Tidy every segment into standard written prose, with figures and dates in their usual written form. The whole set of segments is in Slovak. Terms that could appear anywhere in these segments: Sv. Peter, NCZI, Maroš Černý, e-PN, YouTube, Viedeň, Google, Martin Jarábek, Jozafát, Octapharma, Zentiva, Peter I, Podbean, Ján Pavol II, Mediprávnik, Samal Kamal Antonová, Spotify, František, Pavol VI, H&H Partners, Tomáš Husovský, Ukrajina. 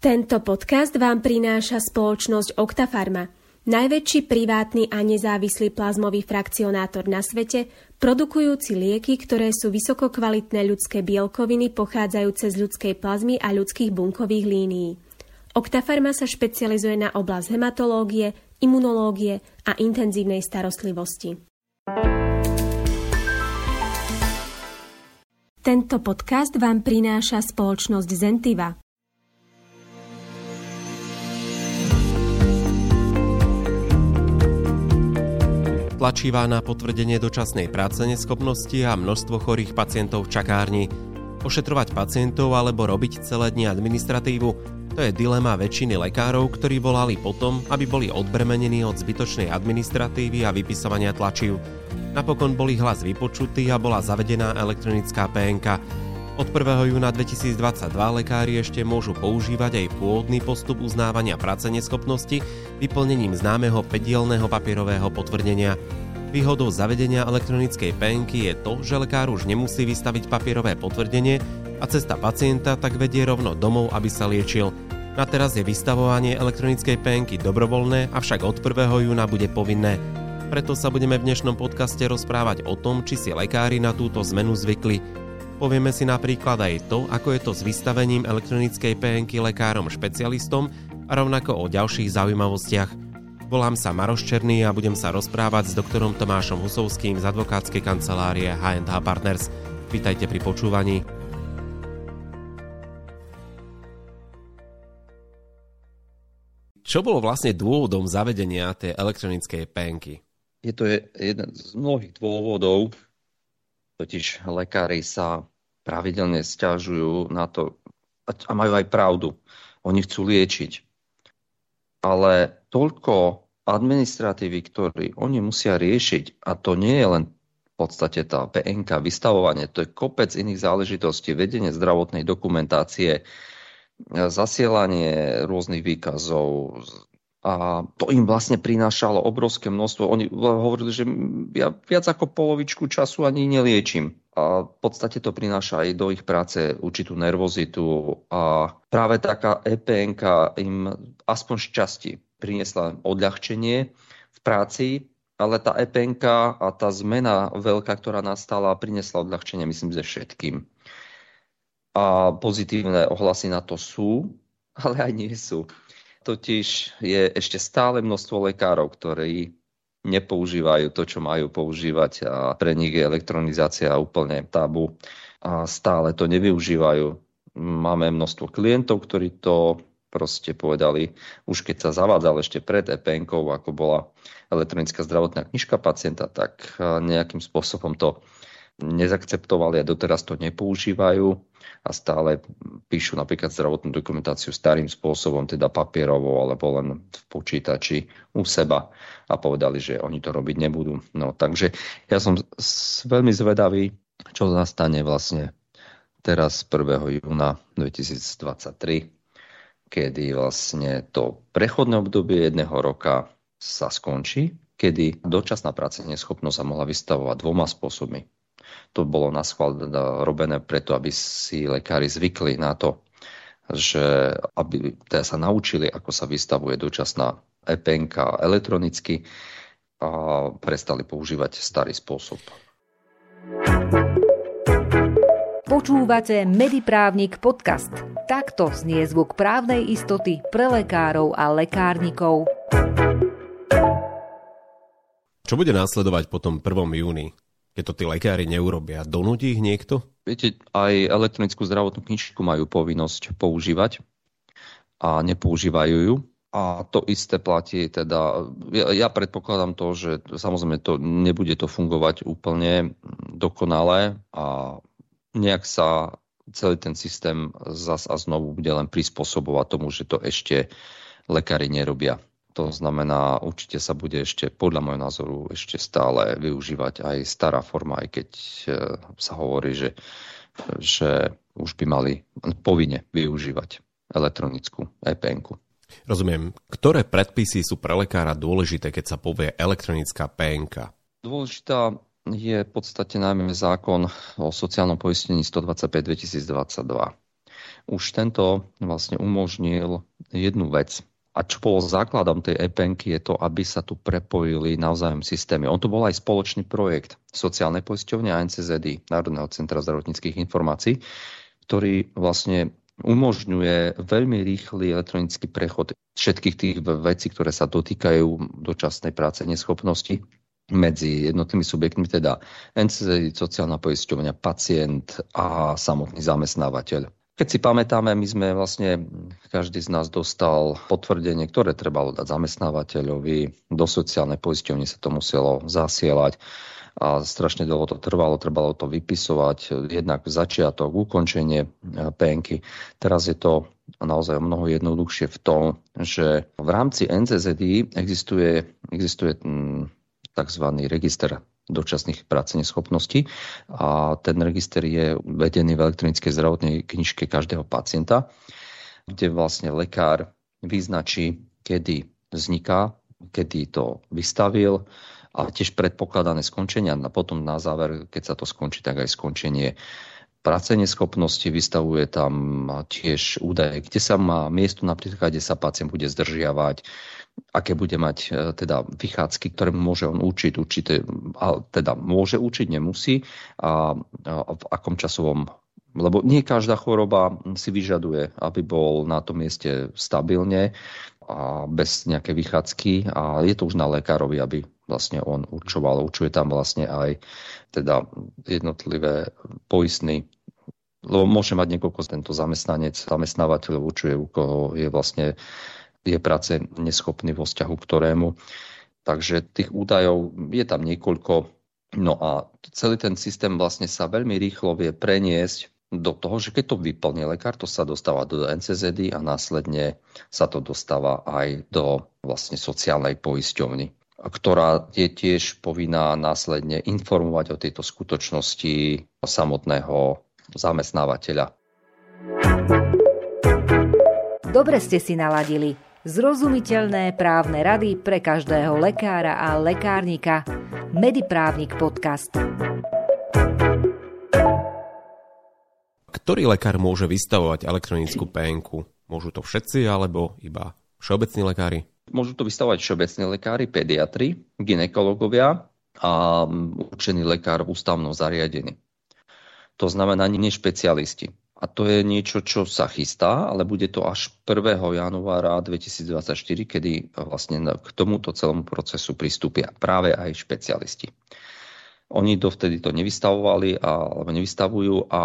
Tento podcast vám prináša spoločnosť Octapharma, najväčší privátny a nezávislý plazmový frakcionátor na svete, produkujúci lieky, ktoré sú vysokokvalitné ľudské bielkoviny pochádzajúce z ľudskej plazmy a ľudských bunkových línií. Octapharma sa špecializuje na oblasť hematológie, imunológie a intenzívnej starostlivosti. Tento podcast vám prináša spoločnosť Zentiva. Tlačivá na potvrdenie dočasnej práceneschopnosti a množstvo chorých pacientov v čakárni. Ošetrovať pacientov alebo robiť celé dni administratívu. To je dilema väčšiny lekárov, ktorí volali potom, aby boli odbremenení od zbytočnej administratívy a vypisovania tlačiv. Napokon bol ich hlas vypočutý a bola zavedená elektronická PN-ka. Od 1. júna 2022 lekári ešte môžu používať aj pôvodný postup uznávania práceneschopnosti vyplnením známeho 5-dielného papierového potvrdenia. Výhodou zavedenia elektronickej PN-ky je to, že lekár už nemusí vystaviť papierové potvrdenie a cesta pacienta tak vedie rovno domov, aby sa liečil. Na teraz je vystavovanie elektronickej PN-ky dobrovoľné, avšak od 1. júna bude povinné. Preto sa budeme v dnešnom podcaste rozprávať o tom, či si lekári na túto zmenu zvykli. Povieme si napríklad aj to, ako je to s vystavením elektronickej PN-ky lekárom špecialistom a rovnako o ďalších zaujímavostiach. Volám sa Maroš Černý a budem sa rozprávať s doktorom Tomášom Husovským z advokátskej kancelárie H&H Partners. Vítajte pri počúvaní. Čo bolo vlastne dôvodom zavedenia tej elektronickej PN-ky? Je to jeden z mnohých dôvodov, totiž lekári sa pravidelne sťažujú na to a majú aj pravdu. Oni chcú liečiť. Ale toľko administratívy, ktoré oni musia riešiť, a to nie je len v podstate tá PN-ka, vystavovanie, to je kopec iných záležitostí, vedenie zdravotnej dokumentácie, zasielanie rôznych výkazov. A to im vlastne prinášalo obrovské množstvo. Oni hovorili, že ja viac ako polovičku času ani neliečím. A v podstate to prináša aj do ich práce určitú nervozitu. A práve taká e-PN-ka im aspoň z časti priniesla odľahčenie v práci, ale tá e-PN-ka a tá zmena veľká, ktorá nastala, priniesla odľahčenie, myslím, že všetkým. A pozitívne ohlasy na to sú, ale aj nie sú. Totiž je ešte stále množstvo lekárov, ktorí nepoužívajú to, čo majú používať, a pre nich je elektronizácia úplne tabu a stále to nevyužívajú. Máme množstvo klientov, ktorí to proste povedali, už keď sa zavádzal ešte pred e-PN-kou, ako bola elektronická zdravotná knižka pacienta, tak nejakým spôsobom to nezakceptovali a doteraz to nepoužívajú a stále píšu napríklad zdravotnú dokumentáciu starým spôsobom, teda papierovo alebo len v počítači u seba, a povedali, že oni to robiť nebudú. No takže ja som veľmi zvedavý, čo nastane vlastne teraz 1. júna 2023, kedy vlastne to prechodné obdobie jedného roka sa skončí, kedy dočasná práceneschopnosť sa mohla vystavovať dvoma spôsobmi. To bolo naschvál robené preto, aby si lekári zvykli na to, že aby teda sa naučili, ako sa vystavuje dočasná e-PN-ka elektronicky, a prestali používať starý spôsob. Počúvate Mediprávnik podcast. Takto znie zvuk právnej istoty pre lekárov a lekárnikov. Čo bude následovať po tom 1. júni? Keď to tí lekári neurobia, donúti ich niekto? Viete, aj elektronickú zdravotnú knižku majú povinnosť používať a nepoužívajú ju. A to isté platí, teda ja predpokladám to, že samozrejme to nebude to fungovať úplne dokonale a nejak sa celý ten systém zas a znovu bude len prispôsobovať tomu, že to ešte lekári nerobia. To znamená, určite sa bude ešte, podľa môjho názoru, ešte stále využívať aj stará forma, aj keď sa hovorí, že už by mali povinne využívať elektronickú e-PN-ku. Rozumiem. Ktoré predpisy sú pre lekára dôležité, keď sa povie elektronická PN-ka? Dôležitá je v podstate najmä zákon o sociálnom poistení 125/2022. už tento vlastne umožnil jednu vec. A čo bolo základom tej e-penky je to, aby sa tu prepojili navzájom systémy. On tu bol aj spoločný projekt sociálnej poisťovne a NCZI, Národného centra zdravotníckych informácií, ktorý vlastne umožňuje veľmi rýchly elektronický prechod všetkých tých vecí, ktoré sa dotýkajú dočasnej práce, neschopnosti medzi jednotnými subjektmi, teda NCZI, sociálna poisťovňa, pacient a samotný zamestnávateľ. Keď si pamätáme, my sme vlastne, každý z nás dostal potvrdenie, ktoré trebalo dať zamestnávateľovi. Do sociálnej poisťovne sa to muselo zasielať a strašne dlho to trvalo. Trebalo to vypisovať, jednak začiatok, ukončenie PN-ky. Teraz je to naozaj mnoho jednoduchšie v tom, že v rámci NCZI existuje tzv. register dočasných prác neschopností a ten register je vedený v elektronickej zdravotnej knižke každého pacienta, kde vlastne lekár vyznačí, kedy vzniká, kedy to vystavil a tiež predpokladané skončenia. A potom na záver, keď sa to skončí, tak aj skončenie práce neschopnosti, vystavuje tam tiež údaje, kde sa má miesto, napríklad, kde sa pacient bude zdržiavať, aké bude mať teda vychádzky, ktoré môže on učiť, teda môže učiť, nemusí a v akom časovom, lebo nie každá choroba si vyžaduje, aby bol na tom mieste stabilne a bez nejakej vychádzky a je to už na lekárovi, aby vlastne on určoval, určuje tam vlastne aj teda jednotlivé poistný, lebo môže mať niekoľko tento zamestnanec, zamestnávateľ určuje, u koho je vlastne je práce neschopný vo vzťahu k ktorému. Takže tých údajov je tam niekoľko. No a celý ten systém vlastne sa veľmi rýchlo vie preniesť do toho, že keď to vyplní lekár, to sa dostáva do NCZI a následne sa to dostáva aj do vlastne sociálnej poisťovny, ktorá je tiež povinná následne informovať o tejto skutočnosti samotného zamestnávateľa. Dobre ste si naladili. Zrozumiteľné právne rady pre každého lekára a lekárnika. Mediprávnik podcast. Ktorý lekár môže vystavovať elektronickú PN-ku? Môžu to všetci alebo iba všeobecní lekári? Môžu to vystavovať všeobecní lekári, pediatri, gynekológovia a určený lekár v ústavnom zariadení. To znamená nie špecialisti. A to je niečo, čo sa chystá, ale bude to až 1. januára 2024, kedy vlastne k tomuto celému procesu pristúpia práve aj špecialisti. Oni dovtedy to nevystavovali alebo nevystavujú a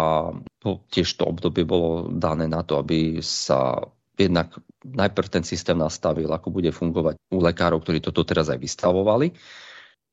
tiež to obdobie bolo dané na to, aby sa jednak najprv ten systém nastavil, ako bude fungovať u lekárov, ktorí toto teraz aj vystavovali.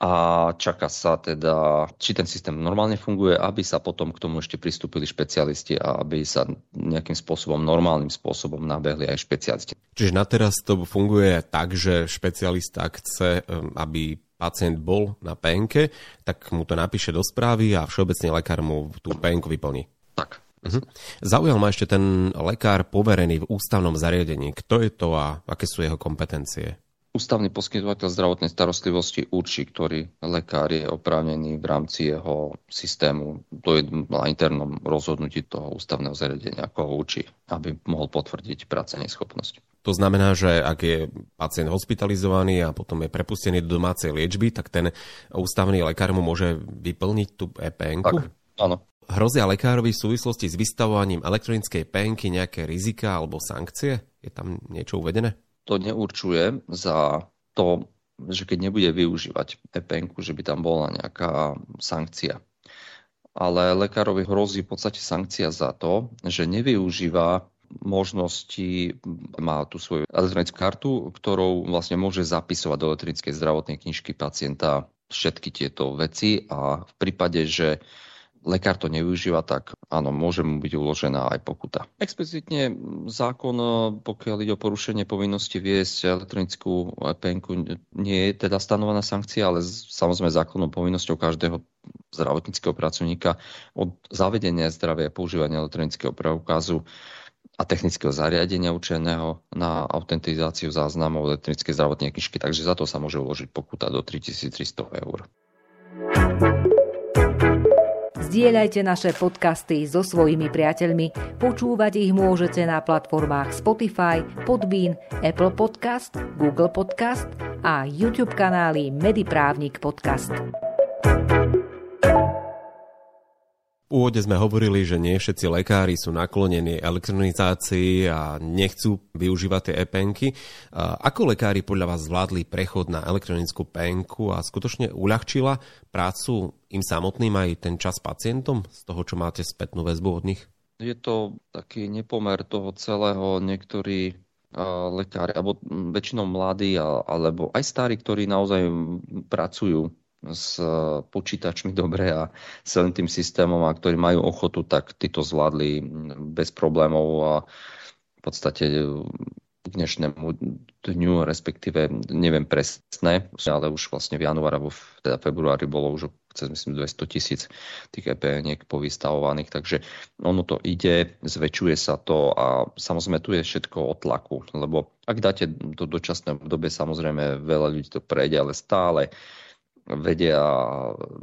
A čaká sa teda, či ten systém normálne funguje, aby sa potom k tomu ešte pristúpili špecialisti a aby sa nejakým spôsobom, normálnym spôsobom nabehli aj špecialisti. Čiže na teraz to funguje tak, že špecialista chce, aby pacient bol na PN-ke, tak mu to napíše do správy a všeobecný lekár mu tú PN-ku vyplní. Tak. Mhm. Zaujal ma ešte ten lekár poverený v ústavnom zariadení. Kto je to a aké sú jeho kompetencie? Ústavný poskytovateľ zdravotnej starostlivosti určí, ktorý lekár je oprávnený v rámci jeho systému. To je na internom rozhodnutí toho ústavného zariadenia, ako ho určí, aby mohol potvrdiť práceneschopnosť. To znamená, že ak je pacient hospitalizovaný a potom je prepustený do domácej liečby, tak ten ústavný lekár mu môže vyplniť tú e-PN-ku? Tak, áno. Hrozia lekárovi v súvislosti s vystavovaním elektronickej PN-ky nejaké rizika alebo sankcie? Je tam niečo uvedené? To neurčuje za to, že keď nebude využívať e-PN-ku, že by tam bola nejaká sankcia. Ale lekárovi hrozí v podstate sankcia za to, že nevyužíva možnosti, má tú svoju elektronickú kartu, ktorou vlastne môže zapisovať do elektronickej zdravotnej knižky pacienta všetky tieto veci a v prípade, že lekár to nevyužíva, tak áno, môže mu byť uložená aj pokuta. Explicitne zákon, pokiaľ ide o porušenie povinnosti viesť elektronickú PN-ku, nie je teda stanovená sankcia, ale samozrejme zákonnou povinnosťou každého zdravotníckeho pracovníka od zavedenia zdravia a používania elektronického preukazu a technického zariadenia určeného na autentizáciu záznamov elektronickej zdravotnej knižky, takže za to sa môže uložiť pokuta do 3300 €. Zdieľajte naše podcasty so svojimi priateľmi. Počúvať ich môžete na platformách Spotify, Podbean, Apple Podcast, Google Podcast a YouTube kanály Mediprávnik Podcast. V úvode sme hovorili, že nie všetci lekári sú naklonení elektronizácii a nechcú využívať tie e-penky. Ako lekári podľa vás zvládli prechod na elektronickú penku a skutočne uľahčila prácu im samotným aj ten čas pacientom z toho, čo máte spätnú väzbu od nich? Je to taký nepomer toho celého. Niektorí lekári, alebo väčšinou mladí, alebo aj starí, ktorí naozaj pracujú s počítačmi dobre a celým tým systémom, a ktorí majú ochotu, tak tí to zvládli bez problémov a v podstate k dnešnému dňu, respektíve neviem presné, ale už vlastne v januári alebo teda februári bolo už cez myslím 200,000 tých e-PN-iek povystavovaných, takže ono to ide, zväčšuje sa to a samozrejme tu je všetko o tlaku, lebo ak dáte to dočasné obdobie, samozrejme veľa ľudí to prejde, ale stále vedia,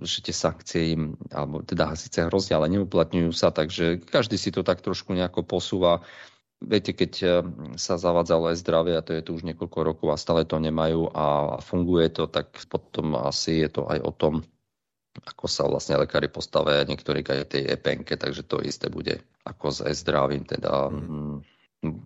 že tie sankcie im, alebo teda síce hrozia, ale neuplatňujú sa, takže každý si to tak trošku nejako posúva. Viete, keď sa zavádzalo aj zdravie, a to je tu už niekoľko rokov a stále to nemajú a funguje to, tak potom asi je to aj o tom, ako sa vlastne lekári postavia niektorí aj tej e-penke, takže to isté bude ako s e-zdravím, teda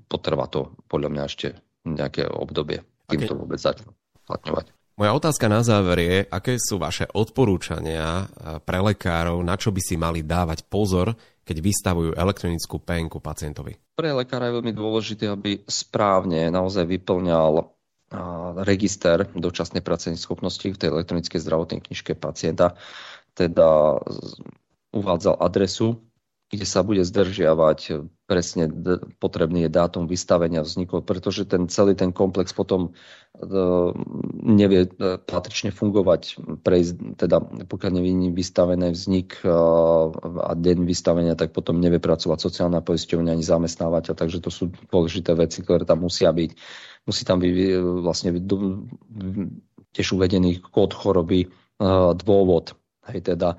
potrvá to podľa mňa ešte nejaké obdobie, kým to vôbec začne uplatňovať. Moja otázka na záver je, aké sú vaše odporúčania pre lekárov, na čo by si mali dávať pozor, keď vystavujú elektronickú penku pacientovi? Pre lekára je veľmi dôležité, aby správne naozaj vyplňal register dočasnej pracovnej schopnosti v tej elektronickej zdravotnej knižke pacienta. Teda uvádzal adresu, kde sa bude zdržiavať, presne potrebný je dátum vystavenia vzniku, pretože ten celý ten komplex potom nevie patrične fungovať, teda pokiaľ nevidí vystavený vznik a deň vystavenia, tak potom nevie pracovať sociálna poisťovňa ani zamestnávateľ, takže to sú dôležité veci, ktoré tam musia byť. Musí tam byť vlastne tiež uvedený kód choroby, dôvod, hej, teda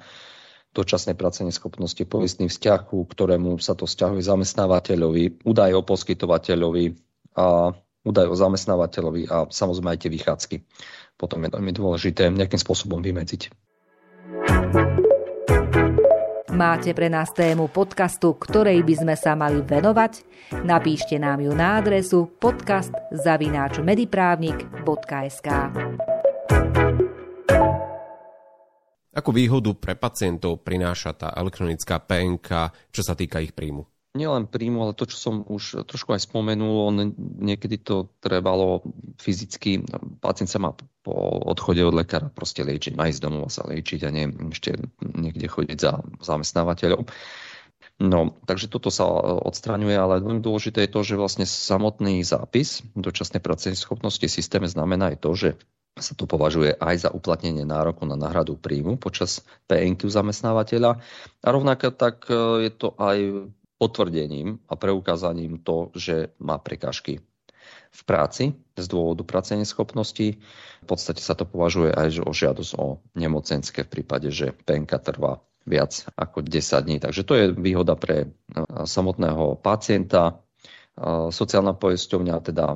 dočasnej pracovnej schopnosti, poistný vzťah, ku ktorému sa to vzťahuje zamestnávateľovi, údaj o poskytovateľovi a údaj o zamestnávateľovi a samozrejme aj tie vychádzky. Potom je veľmi dôležité nejakým spôsobom vymedziť. Máte pre nás tému podcastu, ktorej by sme sa mali venovať? Napíšte nám ju na adresu podcast@medipravnik.sk. Akú výhodu pre pacientov prináša tá elektronická PNK, čo sa týka ich príjmu? Nielen príjmu, ale to, čo som už trošku aj spomenul, niekedy to trebalo fyzicky. Pacient sa má po odchode od lekára proste liečiť, má ísť domov a sa liečiť a nie ešte niekde chodiť za zamestnávateľom. No, takže toto sa odstraňuje, ale veľmi dôležité je to, že vlastne samotný zápis dočasnej pracovnej schopnosti v systéme znamená aj to, že sa to považuje aj za uplatnenie nároku na náhradu príjmu počas PN-ky zamestnávateľa. A rovnako tak je to aj potvrdením a preukázaním to, že má prekážky v práci z dôvodu pracovnej neschopnosti. V podstate sa to považuje aj o žiadosť o nemocenské v prípade, že PN-ka trvá viac ako 10 dní. Takže to je výhoda pre samotného pacienta. Sociálna poisťovňa, teda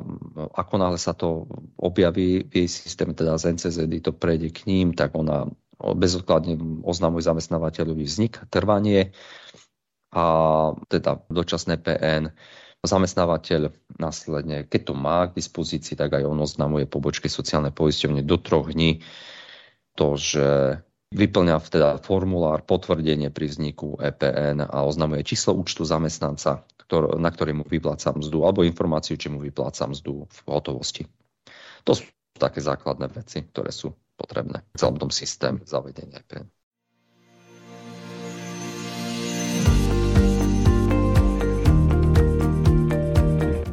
ako náhle sa to objaví v jej systéme, teda z NCZI to prejde k ním, tak ona bezodkladne oznamuje zamestnávateľovi vznik, trvanie a teda dočasné PN. Zamestnávateľ následne, keď to má k dispozícii, tak aj on oznamuje pobočke sociálnej poisťovne do 3 dní to, že vyplňa teda formulár potvrdenie pri vzniku e-PN a oznamuje číslo účtu zamestnanca, na ktorý mu vypláca mzdu, alebo informáciu, či mu vypláca mzdu v hotovosti. To sú také základné veci, ktoré sú potrebné v celom tom systéme zavedenia e-PN.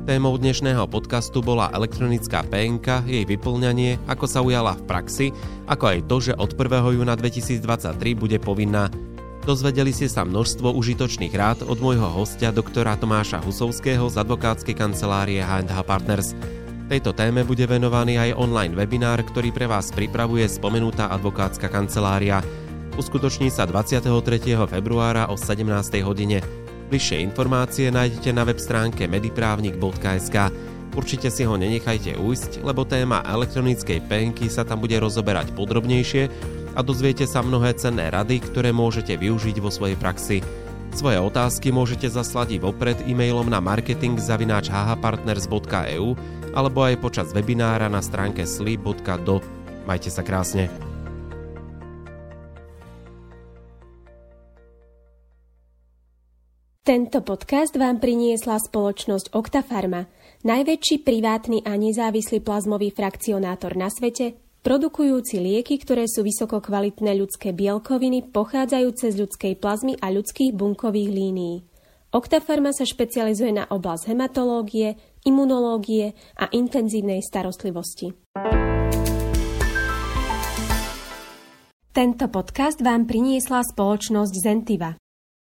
Témou dnešného podcastu bola elektronická PN-ka, jej vyplňanie, ako sa ujala v praxi, ako aj to, že od 1. júna 2023 bude povinná. Dozvedeli ste sa množstvo užitočných rád od môjho hostia doktora Tomáša Husovského z advokátskej kancelárie H&H Partners. Tejto téme bude venovaný aj online webinár, ktorý pre vás pripravuje spomenutá advokátska kancelária. Uskutoční sa 23. februára o 17:00. Bližšie informácie nájdete na web stránke mediprávnik.sk. Určite si ho nenechajte ujsť, lebo téma elektronickej penky sa tam bude rozoberať podrobnejšie a dozviete sa mnohé cenné rady, ktoré môžete využiť vo svojej praxi. Svoje otázky môžete zaslať vopred e-mailom na marketing@hhpartners.eu alebo aj počas webinára na stránke sli.do. Majte sa krásne. Tento podcast vám priniesla spoločnosť Octapharma, najväčší privátny a nezávislý plazmový frakcionátor na svete, produkujúci lieky, ktoré sú vysokokvalitné ľudské bielkoviny pochádzajúce z ľudskej plazmy a ľudských bunkových línií. Octapharma sa špecializuje na oblasť hematológie, imunológie a intenzívnej starostlivosti. Tento podcast vám priniesla spoločnosť Zentiva.